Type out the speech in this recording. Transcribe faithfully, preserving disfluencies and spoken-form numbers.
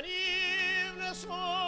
Venir le soir.